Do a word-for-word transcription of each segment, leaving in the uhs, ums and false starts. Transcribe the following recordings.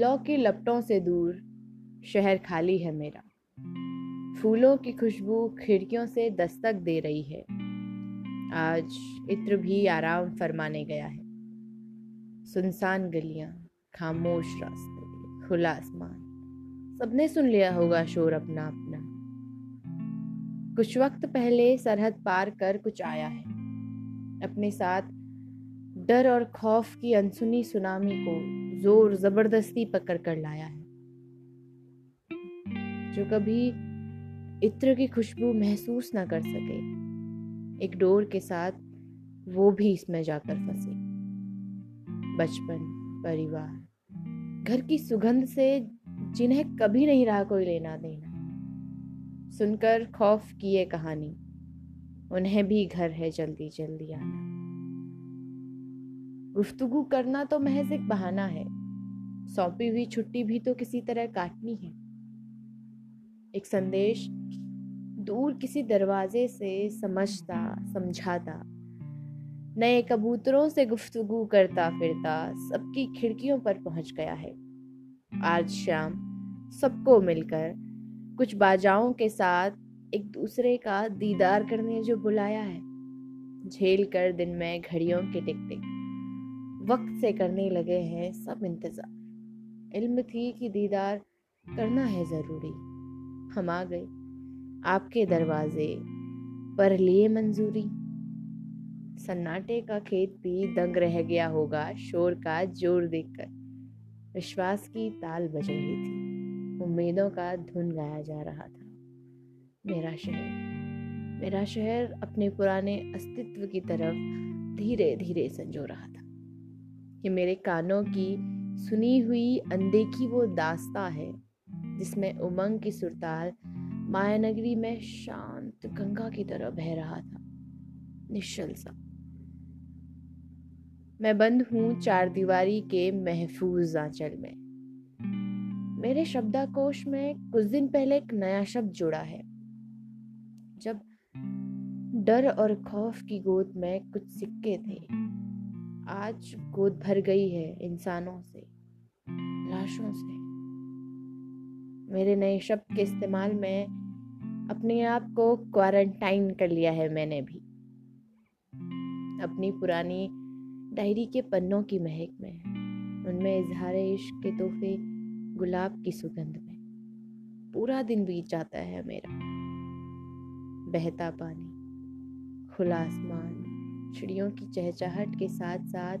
लौ की लपटों से दूर शहर खाली है मेरा। फूलों की खुशबू खिड़कियों से दस्तक दे रही है। आज इत्र भी आराम फरमाने गया है। सुनसान गलियां, खामोश रास्ते, खुला आसमान, सबने सुन लिया होगा शोर अपना अपना। कुछ वक्त पहले सरहद पार कर कुछ आया है, अपने साथ डर और खौफ की अनसुनी सुनामी को जोर जबरदस्ती पकड़ कर लाया है। जो कभी इत्र की खुशबू महसूस ना कर सके, एक डोर के साथ वो भी इसमें जाकर फंसे। बचपन, परिवार, घर की सुगंध से जिन्हें कभी नहीं रहा कोई लेना देना, सुनकर खौफ की ये कहानी, उन्हें भी घर है जल्दी जल्दी आना। गुफ्तगू करना तो महज एक बहाना है, सौंपी हुई छुट्टी भी तो किसी तरह काटनी है। एक संदेश दूर किसी दरवाजे से समझता समझाता, नए कबूतरों से गुफ्तगू करता फिरता सबकी खिड़कियों पर पहुंच गया है। आज शाम सबको मिलकर कुछ बाजाओं के साथ एक दूसरे का दीदार करने जो बुलाया है। झेल कर दिन में घड़ियों के टिक टिक, वक्त से करने लगे हैं सब इंतजार। इल्म थी कि दीदार करना है जरूरी। हम आ गए आपके दरवाजे पर, लिए मंजूरी। सन्नाटे का खेत भी दंग रह गया होगा शोर का जोर देखकर। विश्वास की ताल बज रही थी, उम्मीदों का धुन गाया जा रहा था। मेरा शहर, मेरा शहर अपने पुराने अस्तित्व की तरफ धीरे धीरे संजो रहा था। ये मेरे कानों की सुनी हुई अनदेखी वो दास्तां है जिसमें उमंग की सुरताल मायानगरी में शांत गंगा की तरह बह रहा था, निश्चल सा। मैं बंद हूं चार दीवारी के महफूज आंचल में। मेरे शब्दाकोश में कुछ दिन पहले एक नया शब्द जुड़ा है। जब डर और खौफ की गोद में कुछ सिक्के थे, आज गोद भर गई है इंसानों से, लाशों से। मेरे नए शब्द के इस्तेमाल में अपने आप को क्वारंटाइन कर लिया है मैंने भी। अपनी पुरानी डायरी के पन्नों की महक में, उनमें इजहारे इश्क के तोहफे, गुलाब की सुगंध में पूरा दिन बीत जाता है मेरा। बहता पानी, खुला आसमान, चिड़ियों की चहचहाहट के साथ साथ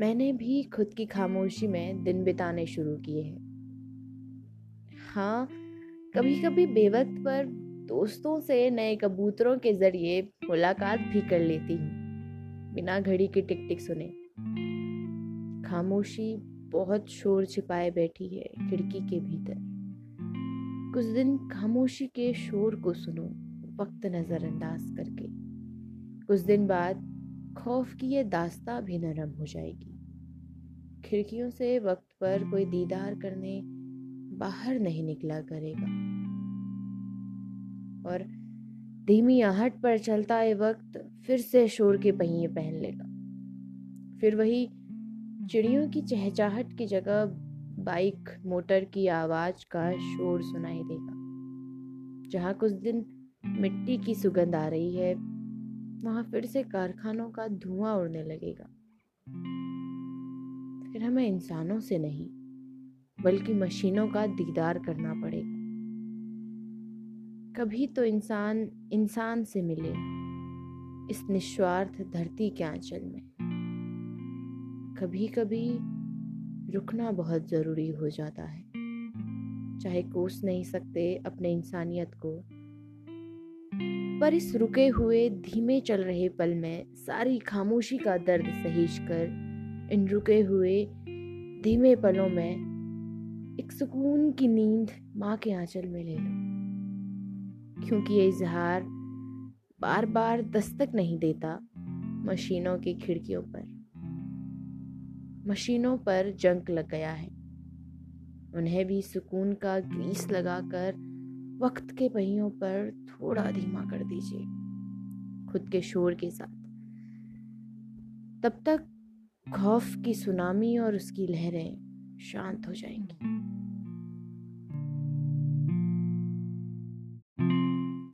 मैंने भी खुद की खामोशी में दिन बिताने शुरू किए हैं। हाँ, कभी कभी बेवक्त पर दोस्तों से नए कबूतरों के जरिए मुलाकात भी कर लेती हूँ, बिना घड़ी की टिक टिक सुने। खामोशी बहुत शोर छिपाए बैठी है खिड़की के भीतर। कुछ दिन खामोशी के शोर को सुनो वक्त नजरअंदाज करके। कुछ दिन बाद खौफ की ये दास्तां भी नरम हो जाएगी। खिड़कियों से वक्त पर कोई दीदार करने बाहर नहीं निकला करेगा, और धीमी आहट पर चलता ये वक्त फिर से शोर के पहिए पहन लेगा। फिर वही चिड़ियों की चहचहाहट की जगह बाइक, मोटर की आवाज का शोर सुनाई देगा। जहाँ कुछ दिन मिट्टी की सुगंध आ रही है, वहां फिर से कारखानों का धुआं उड़ने लगेगा। फिर हमें इंसानों से नहीं बल्कि मशीनों का दीदार करना पड़ेगा। कभी तो इंसान इंसान से मिले इस निस्वार्थ धरती के आंचल में। कभी कभी रुकना बहुत जरूरी हो जाता है, चाहे कोस नहीं सकते अपने इंसानियत को, पर इस रुके हुए धीमे चल रहे पल में सारी खामोशी का दर्द सहीज कर इन रुके हुए धीमे पलों में एक सुकून की नींद माँ के आंचल में ले लो। क्योंकि ये इजहार बार बार दस्तक नहीं देता मशीनों की खिड़कियों पर। मशीनों पर जंग लग गया है, उन्हें भी सुकून का ग्रीस लगाकर वक्त के पहियों पर थोड़ा धीमा कर दीजिए खुद के शोर के साथ। तब तक खौफ की सुनामी और उसकी लहरें शांत हो जाएंगी।